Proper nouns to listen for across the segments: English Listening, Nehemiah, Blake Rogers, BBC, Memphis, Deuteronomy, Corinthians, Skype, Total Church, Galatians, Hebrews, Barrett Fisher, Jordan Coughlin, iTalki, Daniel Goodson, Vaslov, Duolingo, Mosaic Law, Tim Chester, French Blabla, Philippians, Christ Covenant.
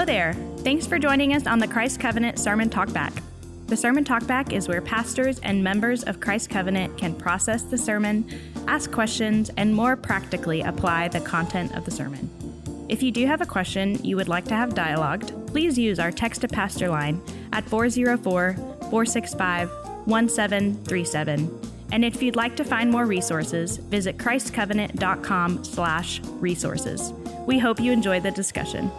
Hello there. Thanks for joining us on the Christ Covenant Sermon Talkback. The Sermon Talkback is where pastors and members of Christ Covenant can process the sermon, ask questions, and more practically apply the content of the sermon. If you do have a question you would like to have dialogued, please use our text to pastor line at 404-465-1737. And if you'd like to find more resources, visit christcovenant.com/resources. We hope you enjoy the discussion.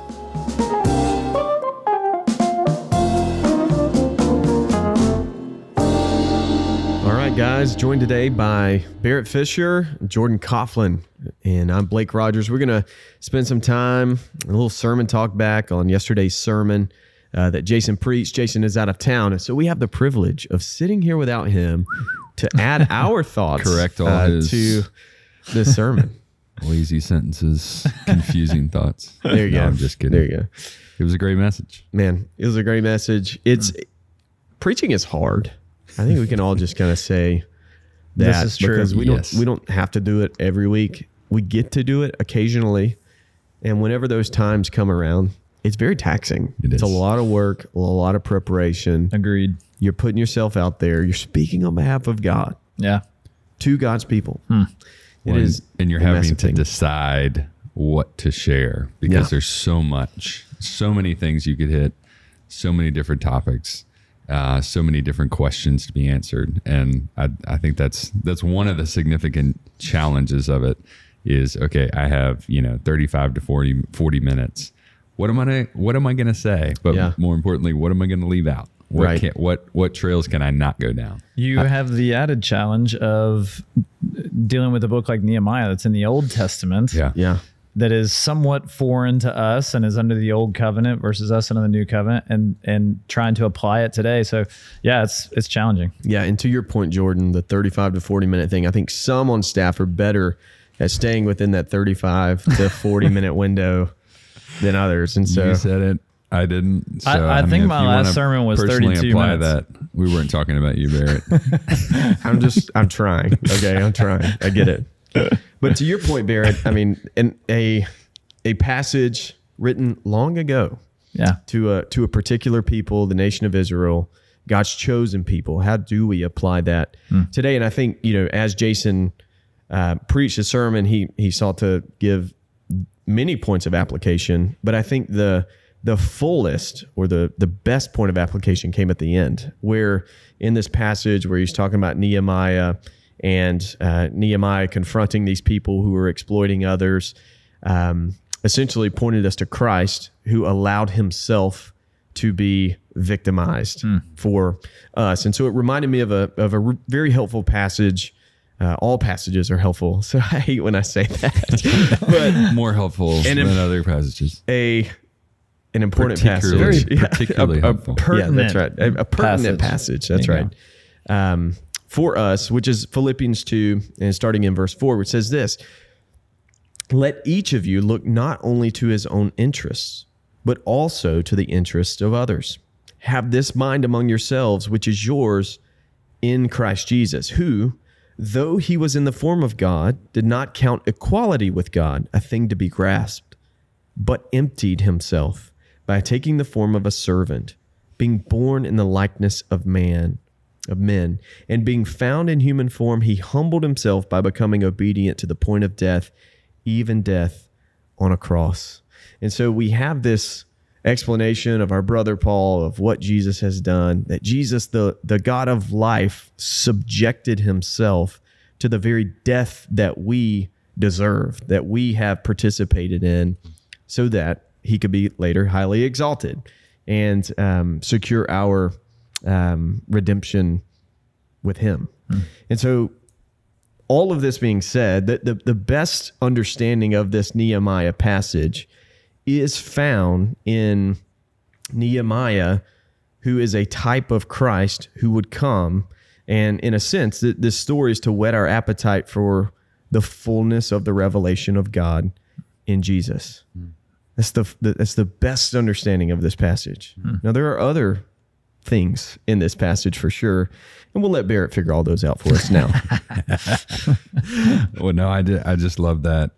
All right, guys, joined today by Barrett Fisher, Jordan Coughlin, and I'm Blake Rogers. We're going to spend some time, a little sermon talk back on yesterday's sermon that Jason preached. Jason is out of town, and so we have the privilege of sitting here without him to add our thoughts to this sermon. Lazy sentences, confusing thoughts. There you go. I'm just kidding. There you go. It was a great message. Man, it was a great message. Preaching is hard. I think we can all just kind of say that this is because we don't have to do it every week. We get to do it occasionally. And whenever those times come around, it's very taxing. It's a lot of work, a lot of preparation. Agreed. You're putting yourself out there. You're speaking on behalf of God. Yeah. To God's people. Hmm. It is, and you're having to decide what to share because there's so many things you could hit, so many different topics, so many different questions to be answered. And I think that's one of the significant challenges of it is, okay, I have, 35 to 40 minutes. What am I going to say? But more importantly, what am I going to leave out? What trails can I not go down? You have the added challenge of dealing with a book like Nehemiah that's in the Old Testament. Yeah. That is somewhat foreign to us and is under the Old Covenant versus us under the New Covenant, and trying to apply it today. So it's challenging. Yeah. And to your point, Jordan, the 35 to 40 minute thing, I think some on staff are better at staying within that 35 to 40 minute window than others. And so you said it. I didn't. So, I think my last sermon was 32 minutes. That, we weren't talking about you, Barrett. I'm trying. Okay, I'm trying. I get it. But to your point, Barrett, I mean, in a passage written long ago, to a particular people, the nation of Israel, God's chosen people. How do we apply that today? And I think as Jason preached the sermon, he sought to give many points of application, but I think the fullest or the best point of application came at the end, where in this passage where he's talking about Nehemiah and Nehemiah confronting these people who are exploiting others, essentially pointed us to Christ, who allowed himself to be victimized for us. And so it reminded me of a very helpful passage. All passages are helpful, so I hate when I say that. But more helpful than other passages. An important passage. A pertinent passage. That's right. For us, which is Philippians 2, and starting in verse 4, which says this: let each of you look not only to his own interests, but also to the interests of others. Have this mind among yourselves, which is yours in Christ Jesus, who, though he was in the form of God, did not count equality with God a thing to be grasped, but emptied himself by taking the form of a servant, being born in the likeness of men, and being found in human form, he humbled himself by becoming obedient to the point of death, even death on a cross. And so we have this explanation of our brother Paul of what Jesus has done, that Jesus, the God of life, subjected himself to the very death that we deserve, that we have participated in, so that he could be later highly exalted and secure our redemption with him. Mm. And so all of this being said, the best understanding of this Nehemiah passage is found in Nehemiah, who is a type of Christ who would come. And in a sense, this story is to whet our appetite for the fullness of the revelation of God in Jesus. Mm. That's the best understanding of this passage. Hmm. Now, there are other things in this passage for sure. And we'll let Barrett figure all those out for us now. Well, no, I just love that,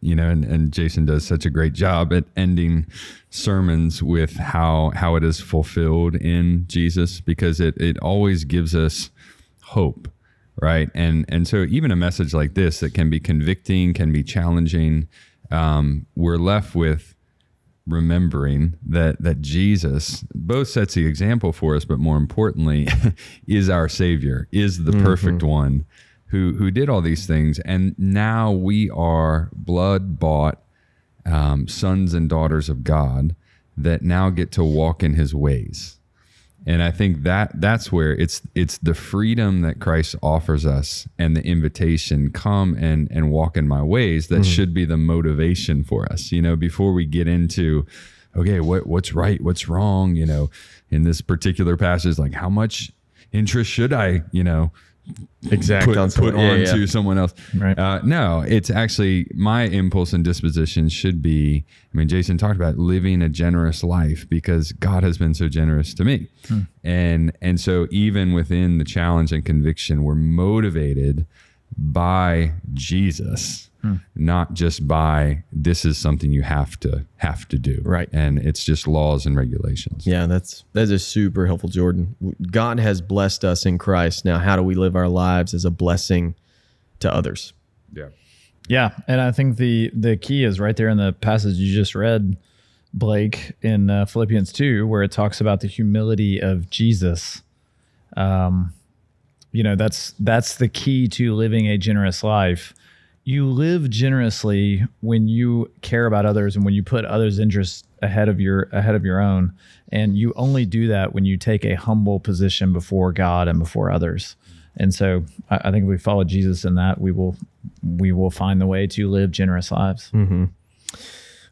you know, and Jason does such a great job at ending sermons with how it is fulfilled in Jesus, because it always gives us hope, right? And so even a message like this that can be convicting, can be challenging, we're left with remembering that Jesus both sets the example for us, but more importantly, is our Savior, is the perfect one who did all these things. And now we are blood-bought sons and daughters of God that now get to walk in His ways. And I think that's where it's the freedom that Christ offers us, and the invitation, come and walk in my ways, that should be the motivation for us. You know, before we get into, okay, what's right, what's wrong, you know, in this particular passage, like how much interest should I, you know, put on to someone else. Right. No, it's actually my impulse and disposition should be, I mean, Jason talked about living a generous life because God has been so generous to me. And so even within the challenge and conviction, we're motivated by Jesus, not just by this is something you have to do. Right. And it's just laws and regulations. Yeah, that's super helpful, Jordan. God has blessed us in Christ. Now, how do we live our lives as a blessing to others? Yeah. Yeah. And I think the key is right there in the passage you just read, Blake, in Philippians 2, where it talks about the humility of Jesus. You know, that's the key to living a generous life. You live generously when you care about others and when you put others' interests ahead of your own. And you only do that when you take a humble position before God and before others. And so I think if we follow Jesus in that, we will find the way to live generous lives. Mm-hmm.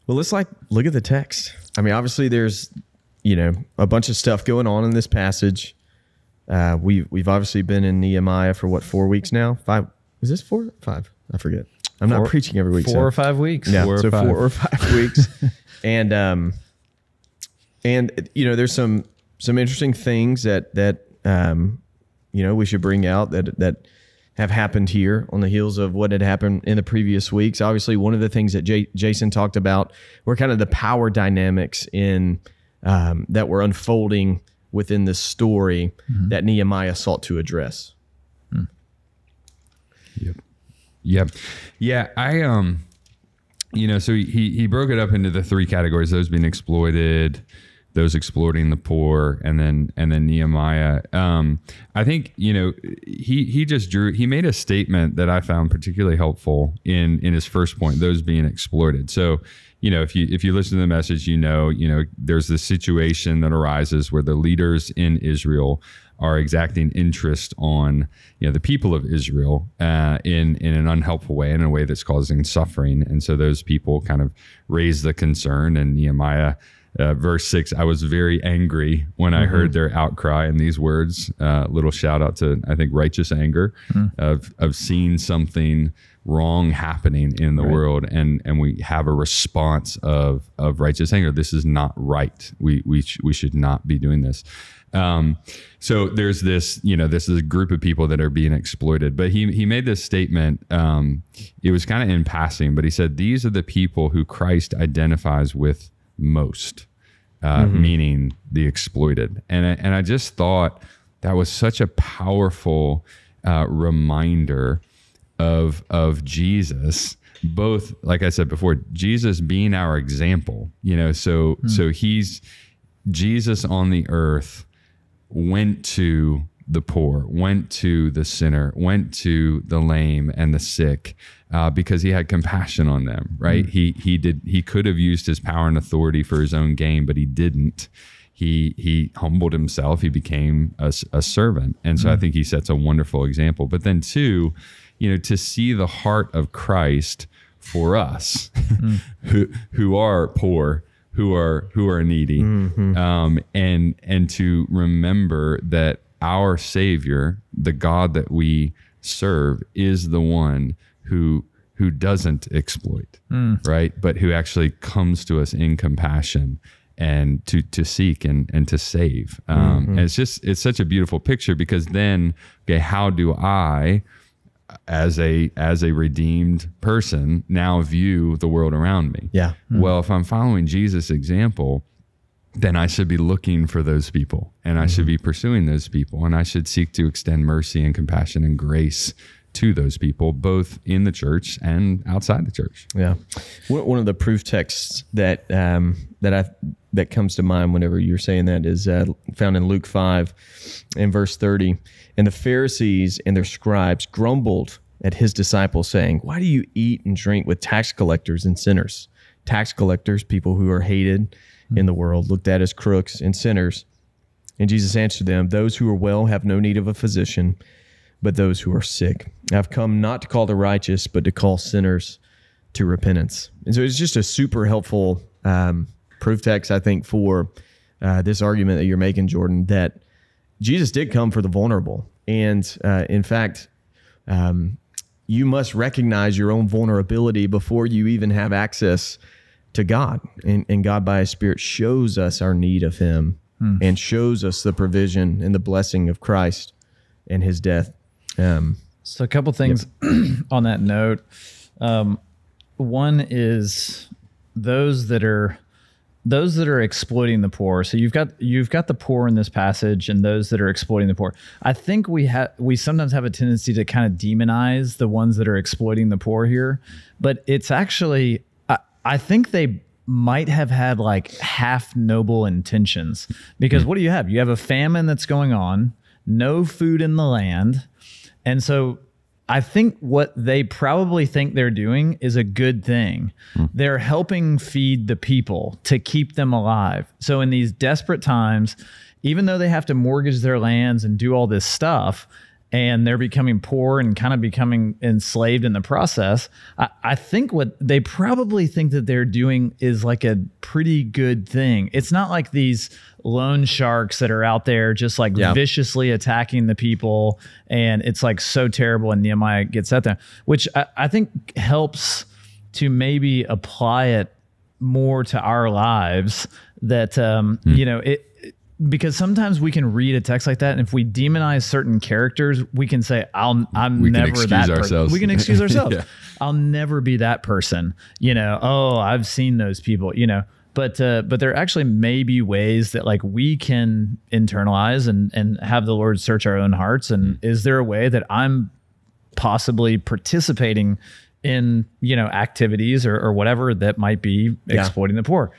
Well, let's look at the text. I mean, obviously there's, you know, a bunch of stuff going on in this passage. We've obviously been in Nehemiah for 4 weeks now? 5? Is this 4 or 5? I forget. I'm not preaching every week. 4 or 5 weeks. Yeah, so 4 or 5 weeks. And you know, there's some interesting things that you know, we should bring out that have happened here on the heels of what had happened in the previous weeks. Obviously, one of the things that Jason talked about were kind of the power dynamics in that were unfolding within this story that Nehemiah sought to address. Yep. Yeah. I, you know, so he broke it up into the 3 categories: those being exploited, those exploiting the poor, and then Nehemiah. I think, you know, he made a statement that I found particularly helpful in his first point, those being exploited. So, you know, if you listen to the message, you know, there's this situation that arises where the leaders in Israel are exacting interest on, you know, the people of Israel in an unhelpful way, in a way that's causing suffering. And so those people kind of raise the concern. And Nehemiah, verse 6, I was very angry when I heard their outcry. And these words, little shout out to, I think, righteous anger of seeing something wrong happening in the world, and we have a response of righteous anger. This is not right. We should not be doing this. So there's this, you know, this is a group of people that are being exploited. But he made this statement. It was kind of in passing, but he said, these are the people who Christ identifies with most, meaning the exploited. And I just thought that was such a powerful reminder of Jesus, both, like I said before, Jesus being our example, you know, so Jesus on the earth went to the poor, went to the sinner, went to the lame and the sick, because he had compassion on them, right? He could have used his power and authority for his own gain, but he didn't. He humbled himself. He became a servant. And so I think he sets a wonderful example. But then 2, you know, to see the heart of Christ for us, who are poor, who are needy, and to remember that our Savior, the God that we serve, is the one who doesn't exploit, right? But who actually comes to us in compassion and to seek and to save. Mm-hmm. And it's such a beautiful picture, because then, okay, how do I, as a redeemed person, now view the world around me? Yeah. Mm-hmm. Well, if I'm following Jesus' example, then I should be looking for those people, and I should be pursuing those people, and I should seek to extend mercy and compassion and grace to those people, both in the church and outside the church. Yeah. One of the proof texts that that comes to mind whenever you're saying that is found in Luke 5 and verse 30. And the Pharisees and their scribes grumbled at his disciples, saying, "Why do you eat and drink with tax collectors and sinners?" Tax collectors, people who are hated in the world, looked at as crooks and sinners. And Jesus answered them, "Those who are well have no need of a physician, but those who are sick. I've come not to call the righteous, but to call sinners to repentance." And so it's just a super helpful proof text, I think, for this argument that you're making, Jordan, that Jesus did come for the vulnerable. And in fact, you must recognize your own vulnerability before you even have access to God, and God by His Spirit shows us our need of Him and shows us the provision and the blessing of Christ and His death. So a couple things on that note. One is those that are exploiting the poor. So you've got the poor in this passage, and those that are exploiting the poor. I think we sometimes have a tendency to kind of demonize the ones that are exploiting the poor here, but it's actually, I think they might have had like half noble intentions, because what do you have? You have a famine that's going on, no food in the land. And so I think what they probably think they're doing is a good thing. They're helping feed the people to keep them alive. So in these desperate times, even though they have to mortgage their lands and do all this stuff, and they're becoming poor and kind of becoming enslaved in the process, I think what they probably think that they're doing is like a pretty good thing. It's not like these loan sharks that are out there just like viciously attacking the people. And it's like so terrible. And Nehemiah gets at them, which I think helps to maybe apply it more to our lives, that, you know, because sometimes we can read a text like that, and if we demonize certain characters, we can say, we can excuse ourselves. Yeah. I'll never be that person. You know, oh, I've seen those people, you know, but there actually may be ways that like we can internalize and have the Lord search our own hearts. And is there a way that I'm possibly participating in, you know, activities or whatever that might be exploiting the poor?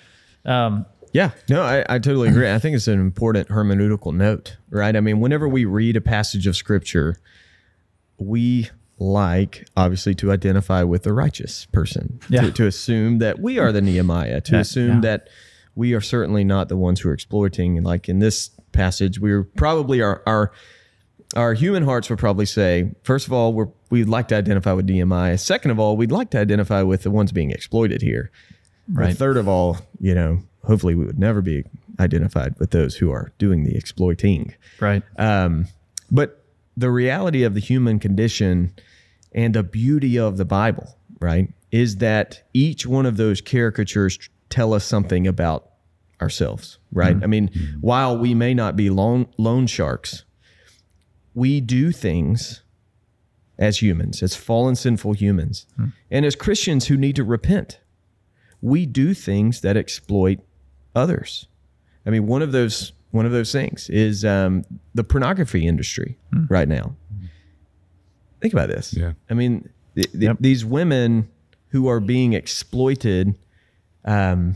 Yeah, no, I totally agree. I think it's an important hermeneutical note, right? I mean, whenever we read a passage of scripture, we like, obviously, to identify with the righteous person, to assume that we are the Nehemiah, to assume that we are certainly not the ones who are exploiting. And like in this passage, we're probably, our human hearts would probably say, first of all, we'd like to identify with Nehemiah. Second of all, we'd like to identify with the ones being exploited here. Right. And third of all, you know, hopefully we would never be identified with those who are doing the exploiting. Right. But the reality of the human condition and the beauty of the Bible, right, is that each one of those caricatures tell us something about ourselves, right? Mm-hmm. I mean, while we may not be loan sharks, we do things as humans, as fallen, sinful humans, and as Christians who need to repent. We do things that exploit others. I mean, one of those things is the pornography industry right now. Think about this. Yeah. I mean, these women who are being exploited, and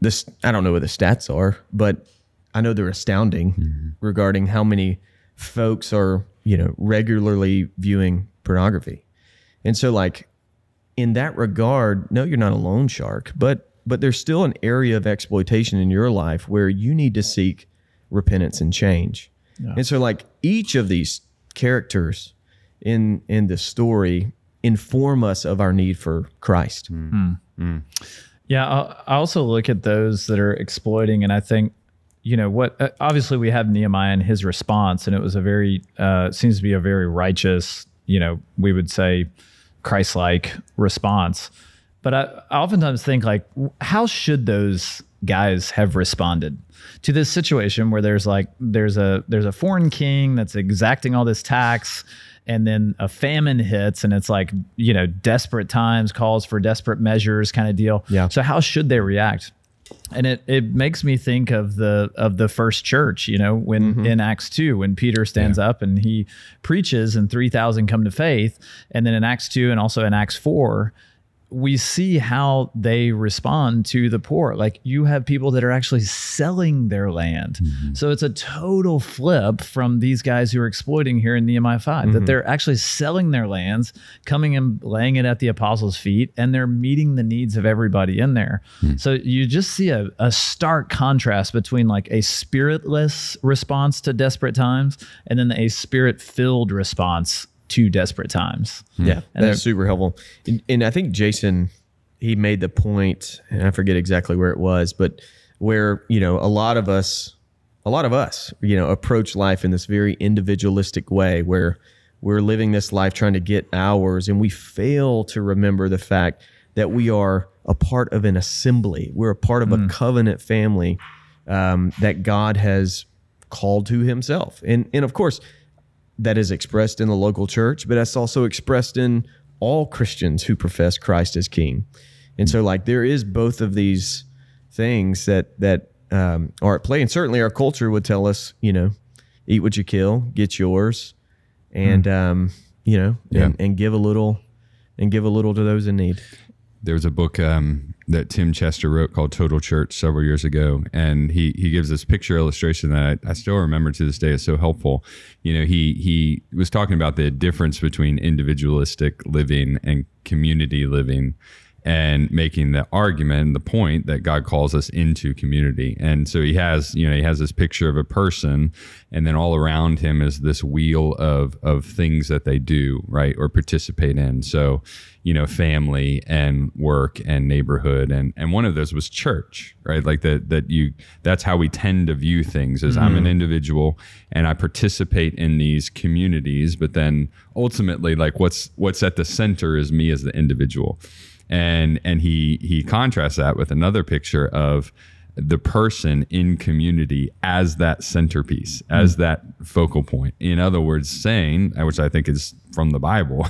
this, I don't know what the stats are, but I know they're astounding regarding how many folks are, you know, regularly viewing pornography. And so like, in that regard, no, you're not a loan shark, but there's still an area of exploitation in your life where you need to seek repentance and change. Yeah. And so like each of these characters in the story inform us of our need for Christ. Yeah, I also look at those that are exploiting, and I think, you know, what obviously we have Nehemiah and his response, and it was a very, seems to be a very righteous, you know, we would say, Christ-like response. But I oftentimes think, like, how should those guys have responded to this situation where there's a foreign king that's exacting all this tax, and then a famine hits, and it's like, you know, desperate times calls for desperate measures kind of deal. Yeah. So how should they react? And it makes me think of the first church, you know, when mm-hmm. in Acts 2, when Peter stands up and he preaches and 3,000 come to faith. And then in Acts 2 and also in Acts 4, we see how they respond to the poor. Like, you have people that are actually selling their land. Mm-hmm. So it's a total flip from these guys who are exploiting here in Nehemiah 5, mm-hmm. that they're actually selling their lands, coming and laying it at the apostles' feet, and they're meeting the needs of everybody in there. Mm-hmm. So you just see a stark contrast between, like, a spiritless response to desperate times and then a spirit-filled response two desperate times. Yeah, and that's super helpful. And I think Jason, he made the point, and I forget exactly where it was, but where, you know, a lot of us, you know, approach life in this very individualistic way where we're living this life trying to get ours, and we fail to remember the fact that we are a part of an assembly. We're a part of a covenant family that God has called to himself. And of course, that is expressed in the local church, but that's also expressed in all Christians who profess Christ as King. And so, like, there is both of these things that are at play. And certainly our culture would tell us, you know, eat what you kill, get yours, and, you know, and give a little to those in need. There was a book that Tim Chester wrote called Total Church several years ago. And he gives this picture illustration that I still remember to this day is so helpful. You know, he was talking about the difference between individualistic living and community living, and making the argument, the point that God calls us into community. And so he has this picture of a person, and then all around him is this wheel of things that they do, right, or participate in. So, you know, family and work and neighborhood. And one of those was church, right? Like that's how we tend to view things, as I'm an individual and I participate in these communities, but then ultimately, like, what's at the center is me as the individual. And he contrasts that with another picture of the person in community as that centerpiece, as that focal point. In other words, saying, which I think is from the Bible,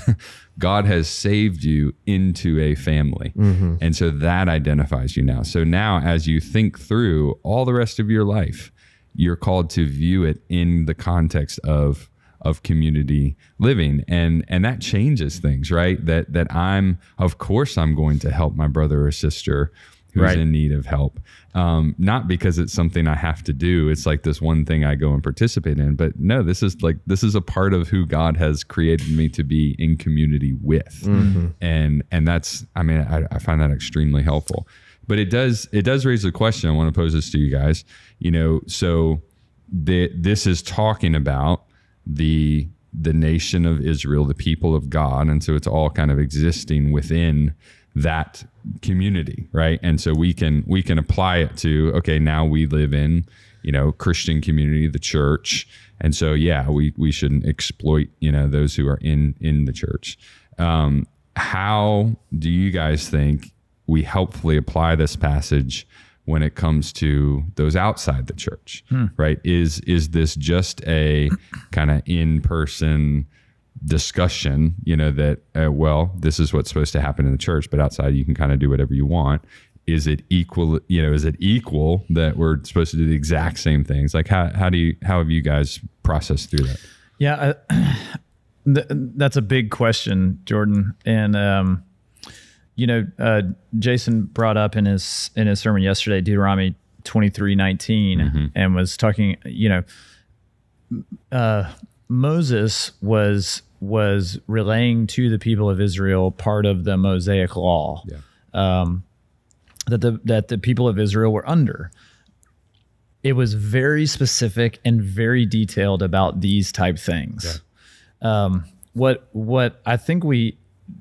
God has saved you into a family. Mm-hmm. And so that identifies you now. So now, as you think through all the rest of your life, you're called to view it in the context of community living. And that changes things, right? That I'm, of course, I'm going to help my brother or sister who's in need of help. Not because it's something I have to do. It's like this one thing I go and participate in, but no, this is a part of who God has created me to be in community with. Mm-hmm. And that's, I mean, I find that extremely helpful, but it does raise the question. I want to pose this to you guys, you know, so this is talking about the nation of Israel, the people of God. And so it's all kind of existing within that community, right? And so we can apply it to, okay, now we live in, you know, Christian community, the church. And so, yeah, we shouldn't exploit, you know, those who are in the church. How do you guys think we helpfully apply this passage when it comes to those outside the church, right? Is this just a kind of in-person discussion, you know, that, well, this is what's supposed to happen in the church, but outside you can kind of do whatever you want. Is it equal, you know, that we're supposed to do the exact same things? Like how have you guys processed through that? Yeah, that's a big question, Jordan. And, you know, Jason brought up in his sermon yesterday, Deuteronomy 23:19, and was talking, you know, Moses was relaying to the people of Israel part of the Mosaic Law that the people of Israel were under. It was very specific and very detailed about these type things. Yeah. What I think we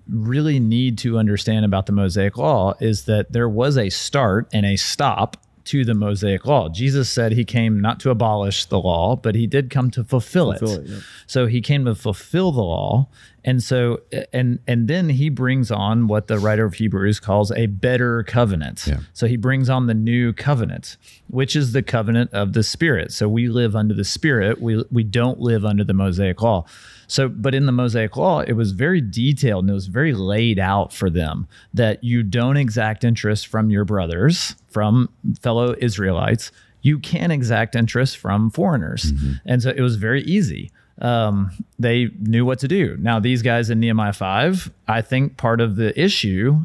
really need to understand about the Mosaic Law is that there was a start and a stop to the Mosaic Law. Jesus said he came not to abolish the law, but he did come to fulfill it. Yeah. So he came to fulfill the law. And so, and then he brings on what the writer of Hebrews calls a better covenant. Yeah. So he brings on the new covenant, which is the covenant of the Spirit. So we live under the Spirit. We don't live under the Mosaic Law. So, but in the Mosaic Law, it was very detailed and it was very laid out for them that you don't exact interest from your brothers, from fellow Israelites. You can exact interest from foreigners. Mm-hmm. And so it was very easy. They knew what to do. Now, these guys in Nehemiah 5, I think part of the issue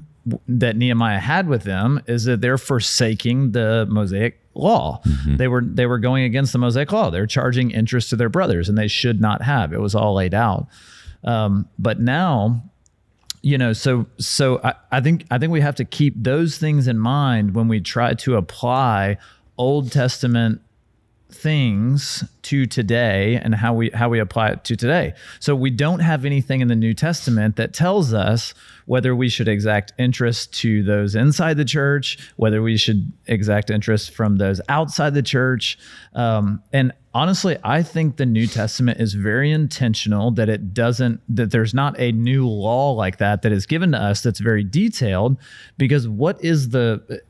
that Nehemiah had with them is that they're forsaking the Mosaic Law. Mm-hmm. They were going against the Mosaic Law. They're charging interest to their brothers, and they should not have. It was all laid out. But now, you know, so I think we have to keep those things in mind when we try to apply Old Testament things to today and how we apply it to today. So we don't have anything in the New Testament that tells us whether we should exact interest to those inside the church, whether we should exact interest from those outside the church. And honestly, I think the New Testament is very intentional that it doesn't, that there's not a new law like that is given to us that's very detailed, because what is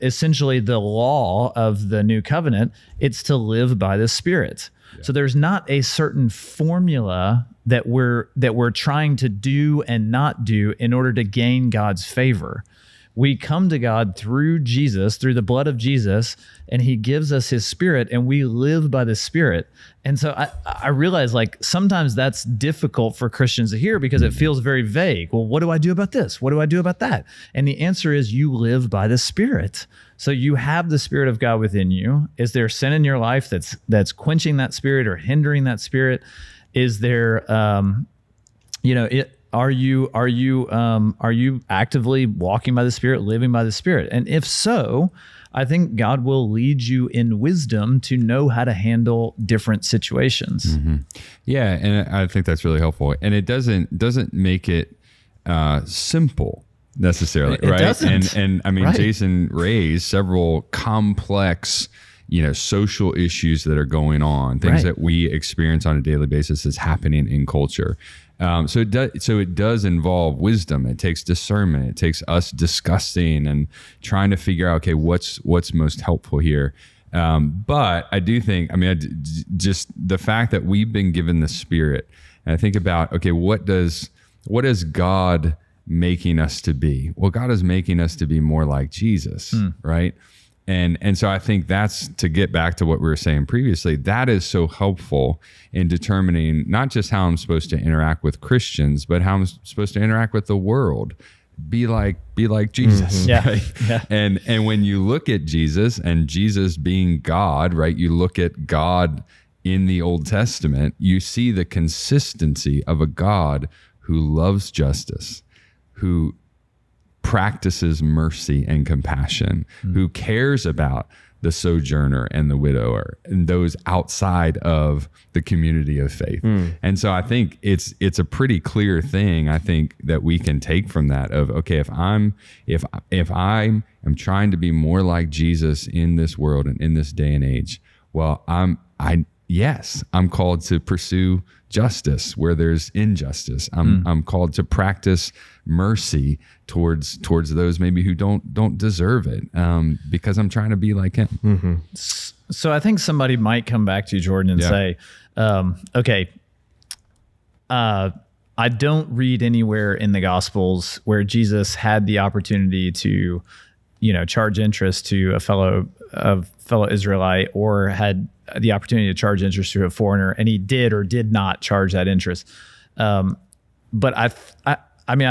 essentially the law of the new covenant? It's to live by the Spirit. Yeah. So there's not a certain formula that we're trying to do and not do in order to gain God's favor. We come to God through Jesus, through the blood of Jesus, and he gives us his Spirit, and we live by the Spirit. And so I realize, like, sometimes that's difficult for Christians to hear because it feels very vague. Well, what do I do about this? What do I do about that? And the answer is you live by the Spirit. So you have the Spirit of God within you. Is there sin in your life that's quenching that Spirit or hindering that Spirit? Is there, Are you actively walking by the Spirit, living by the Spirit? And if so, I think God will lead you in wisdom to know how to handle different situations. Mm-hmm. Yeah, and I think that's really helpful. And it doesn't make it simple necessarily, it right? Doesn't. And I mean, right. Jason raised several complex, you know, social issues that are going on, things right. that we experience on a daily basis is happening in culture. So it does involve wisdom. It takes discernment. It takes us discussing and trying to figure out, okay, what's most helpful here. But I do think, just the fact that we've been given the Spirit, and I think about, okay, what is God making us to be? Well, God is making us to be more like Jesus, right? And so I think that's, to get back to what we were saying previously, that is so helpful in determining not just how I'm supposed to interact with Christians, but how I'm supposed to interact with the world. Be like Jesus. Mm-hmm. Yeah. Right? Yeah. And when you look at Jesus and Jesus being God, right, you look at God in the Old Testament, you see the consistency of a God who loves justice, who practices mercy and compassion, who cares about the sojourner and the widower and those outside of the community of faith. And so I think it's a pretty clear thing, I think, that we can take from that of, okay, if I am trying to be more like Jesus in this world and in this day and age, well, I'm called to pursue justice where there's injustice. I'm called to practice mercy towards those maybe who don't deserve it, because I'm trying to be like him. Mm-hmm. So I think somebody might come back to you, Jordan, and say, I don't read anywhere in the Gospels where Jesus had the opportunity to, you know, charge interest to a fellow Israelite, or had the opportunity to charge interest to a foreigner, and he did or did not charge that interest. But I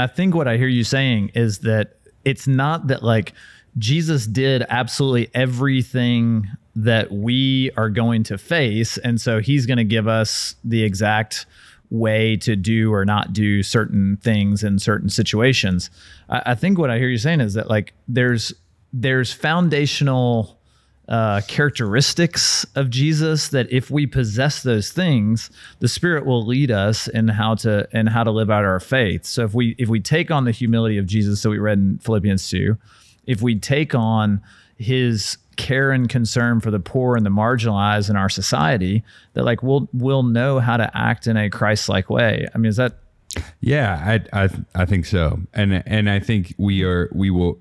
think what I hear you saying is that it's not that, like, Jesus did absolutely everything that we are going to face, and so he's going to give us the exact way to do or not do certain things in certain situations. I think what I hear you saying is that, like, there's foundational characteristics of Jesus that if we possess those things, the Spirit will lead us in how to live out our faith. So if we take on the humility of Jesus that we read in Philippians 2, if we take on his care and concern for the poor and the marginalized in our society, that like we'll know how to act in a Christ-like way. I mean, is that? Yeah, I think so, and I think we will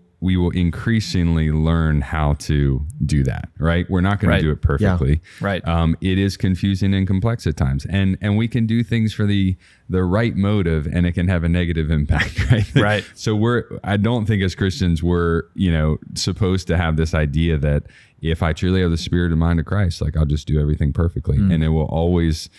increasingly learn how to do that. Right, we're not going to do it perfectly. Yeah. Right, it is confusing and complex at times, and we can do things for the right motive, and it can have a negative impact. Right, right. So I don't think as Christians we're supposed to have this idea that if I truly have the spirit and mind of Christ, like I'll just do everything perfectly, and it will always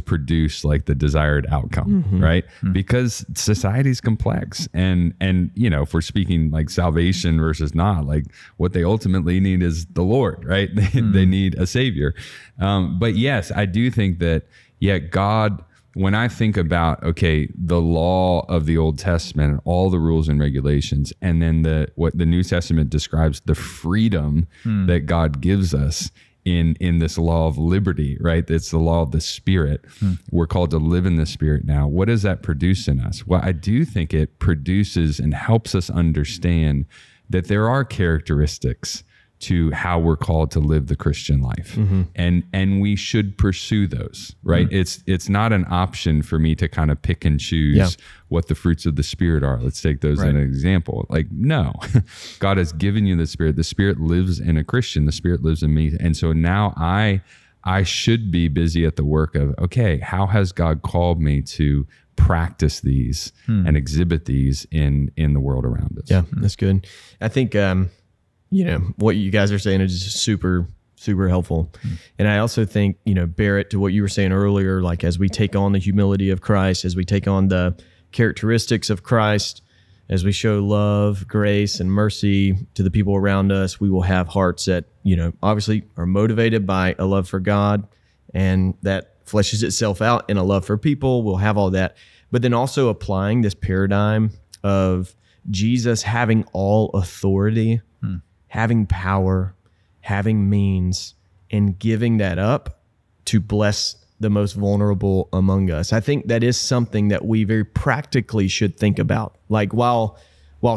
produce like the desired outcome, right? Mm-hmm. Because society's complex, and if we're speaking like salvation versus not, like what they ultimately need is the Lord, right? They need a savior. But yes, I do think that, God, when I think about, the law of the Old Testament and all the rules and regulations, and then what the New Testament describes, the freedom that God gives us in this law of liberty, right? It's the law of the Spirit. We're called to live in the Spirit now. What does that produce in us? Well, I do think it produces and helps us understand that there are characteristics to how we're called to live the Christian life. And we should pursue those, right? It's not an option for me to kind of pick and choose what the fruits of the Spirit are. Let's take those as an example. Like, no, God has given you the Spirit. The Spirit lives in a Christian. The Spirit lives in me. And so now I should be busy at the work of, how has God called me to practice these and exhibit these in the world around us? Yeah, that's good. I think, what you guys are saying is just super, super helpful. And I also think, Barrett, to what you were saying earlier, like as we take on the humility of Christ, as we take on the characteristics of Christ, as we show love, grace, and mercy to the people around us, we will have hearts that, obviously are motivated by a love for God, and that fleshes itself out in a love for people. We'll have all that. But then also applying this paradigm of Jesus having all authority, having power, having means, and giving that up to bless the most vulnerable among us. I think that is something that we very practically should think about. Like while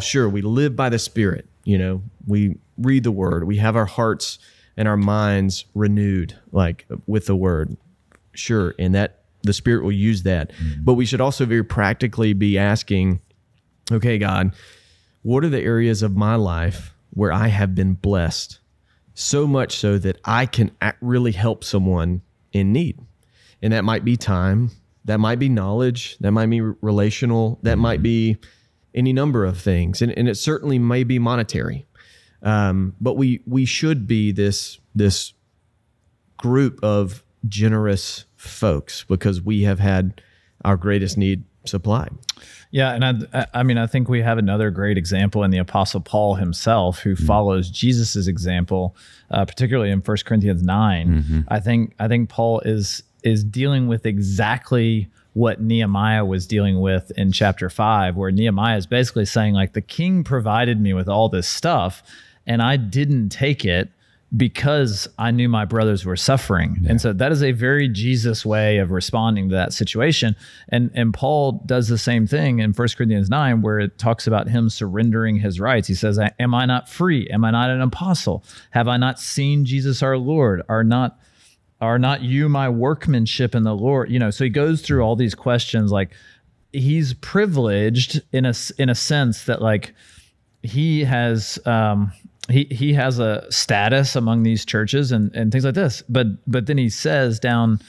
sure, we live by the Spirit, we read the Word, we have our hearts and our minds renewed, like with the Word. Sure, and that the Spirit will use that. But we should also very practically be asking, God, what are the areas of my life where I have been blessed so much so that I can really help someone in need? And that might be time, that might be knowledge, that might be relational, that might be any number of things. And it certainly may be monetary. But we should be this group of generous folks because we have had our greatest need supplied. Yeah. And I think we have another great example in the Apostle Paul himself, who follows Jesus's example, particularly in 1 Corinthians 9. I think Paul is dealing with exactly what Nehemiah was dealing with in chapter 5, where Nehemiah is basically saying, like, the king provided me with all this stuff and I didn't take it because I knew my brothers were suffering. Yeah. And so that is a very Jesus way of responding to that situation. And Paul does the same thing in 1 Corinthians 9, where it talks about him surrendering his rights. He says, am I not free? Am I not an apostle? Have I not seen Jesus our Lord? Are not you my workmanship in the Lord? So he goes through all these questions. Like, he's privileged in a sense that, like, he has... He has a status among these churches and things like this. But then he says down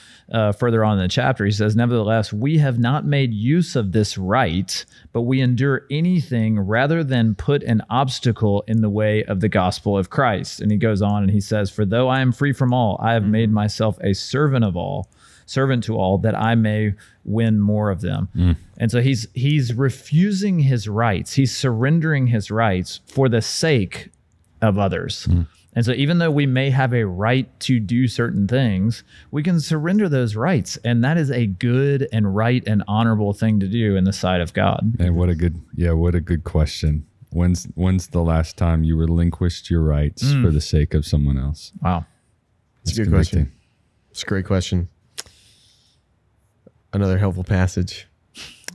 further on in the chapter, he says, nevertheless, we have not made use of this right, but we endure anything rather than put an obstacle in the way of the gospel of Christ. And he goes on and he says, for though I am free from all, I have made myself a servant to all, that I may win more of them. And so he's refusing his rights. He's surrendering his rights for the sake of others. And so even though we may have a right to do certain things, we can surrender those rights. And that is a good and right and honorable thing to do in the sight of God. And what a good question. When's the last time you relinquished your rights for the sake of someone else? Wow. That's a good question. It's a great question. Another helpful passage.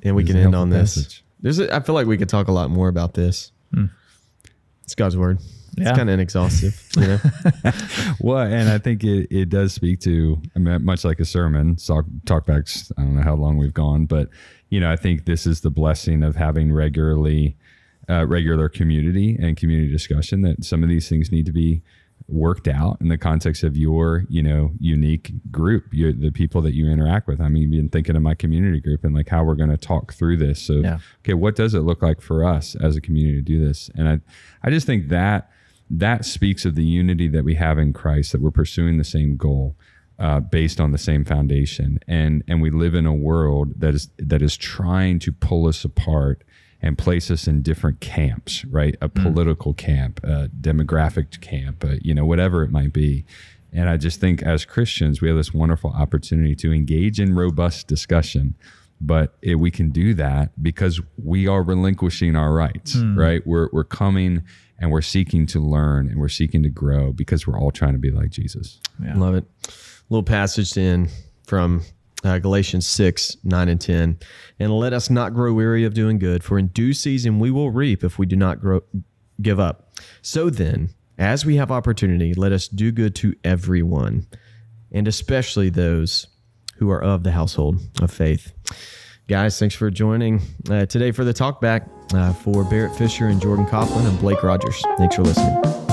And we can end on this. I feel like we could talk a lot more about this. It's God's word. It's kind of inexhaustive, you know? Well, and I think it does speak to, I mean, much like a sermon, talkbacks, I don't know how long we've gone, but, you know, I think this is the blessing of having regular community and community discussion, that some of these things need to be worked out in the context of your, you know, unique group, the people that you interact with. I mean, even thinking of my community group and like how we're going to talk through this. So, okay, what does it look like for us as a community to do this? And I just think that speaks of the unity that we have in Christ, that we're pursuing the same goal based on the same foundation. And we live in a world that is trying to pull us apart and place us in different camps, right? A political camp, a demographic camp, you know, whatever it might be. And I just think as Christians, we have this wonderful opportunity to engage in robust discussion, but we can do that because we are relinquishing our rights, right? We're coming and we're seeking to learn and we're seeking to grow because we're all trying to be like Jesus. Yeah. Love it. A little passage to end from Galatians 6, 9 and 10. And let us not grow weary of doing good, for in due season we will reap if we do not give up. So then, as we have opportunity, let us do good to everyone, and especially those who are of the household of faith. Guys, thanks for joining today for the Talkback. For Barrett Fisher and Jordan Coughlin and Blake Rogers. Thanks for listening.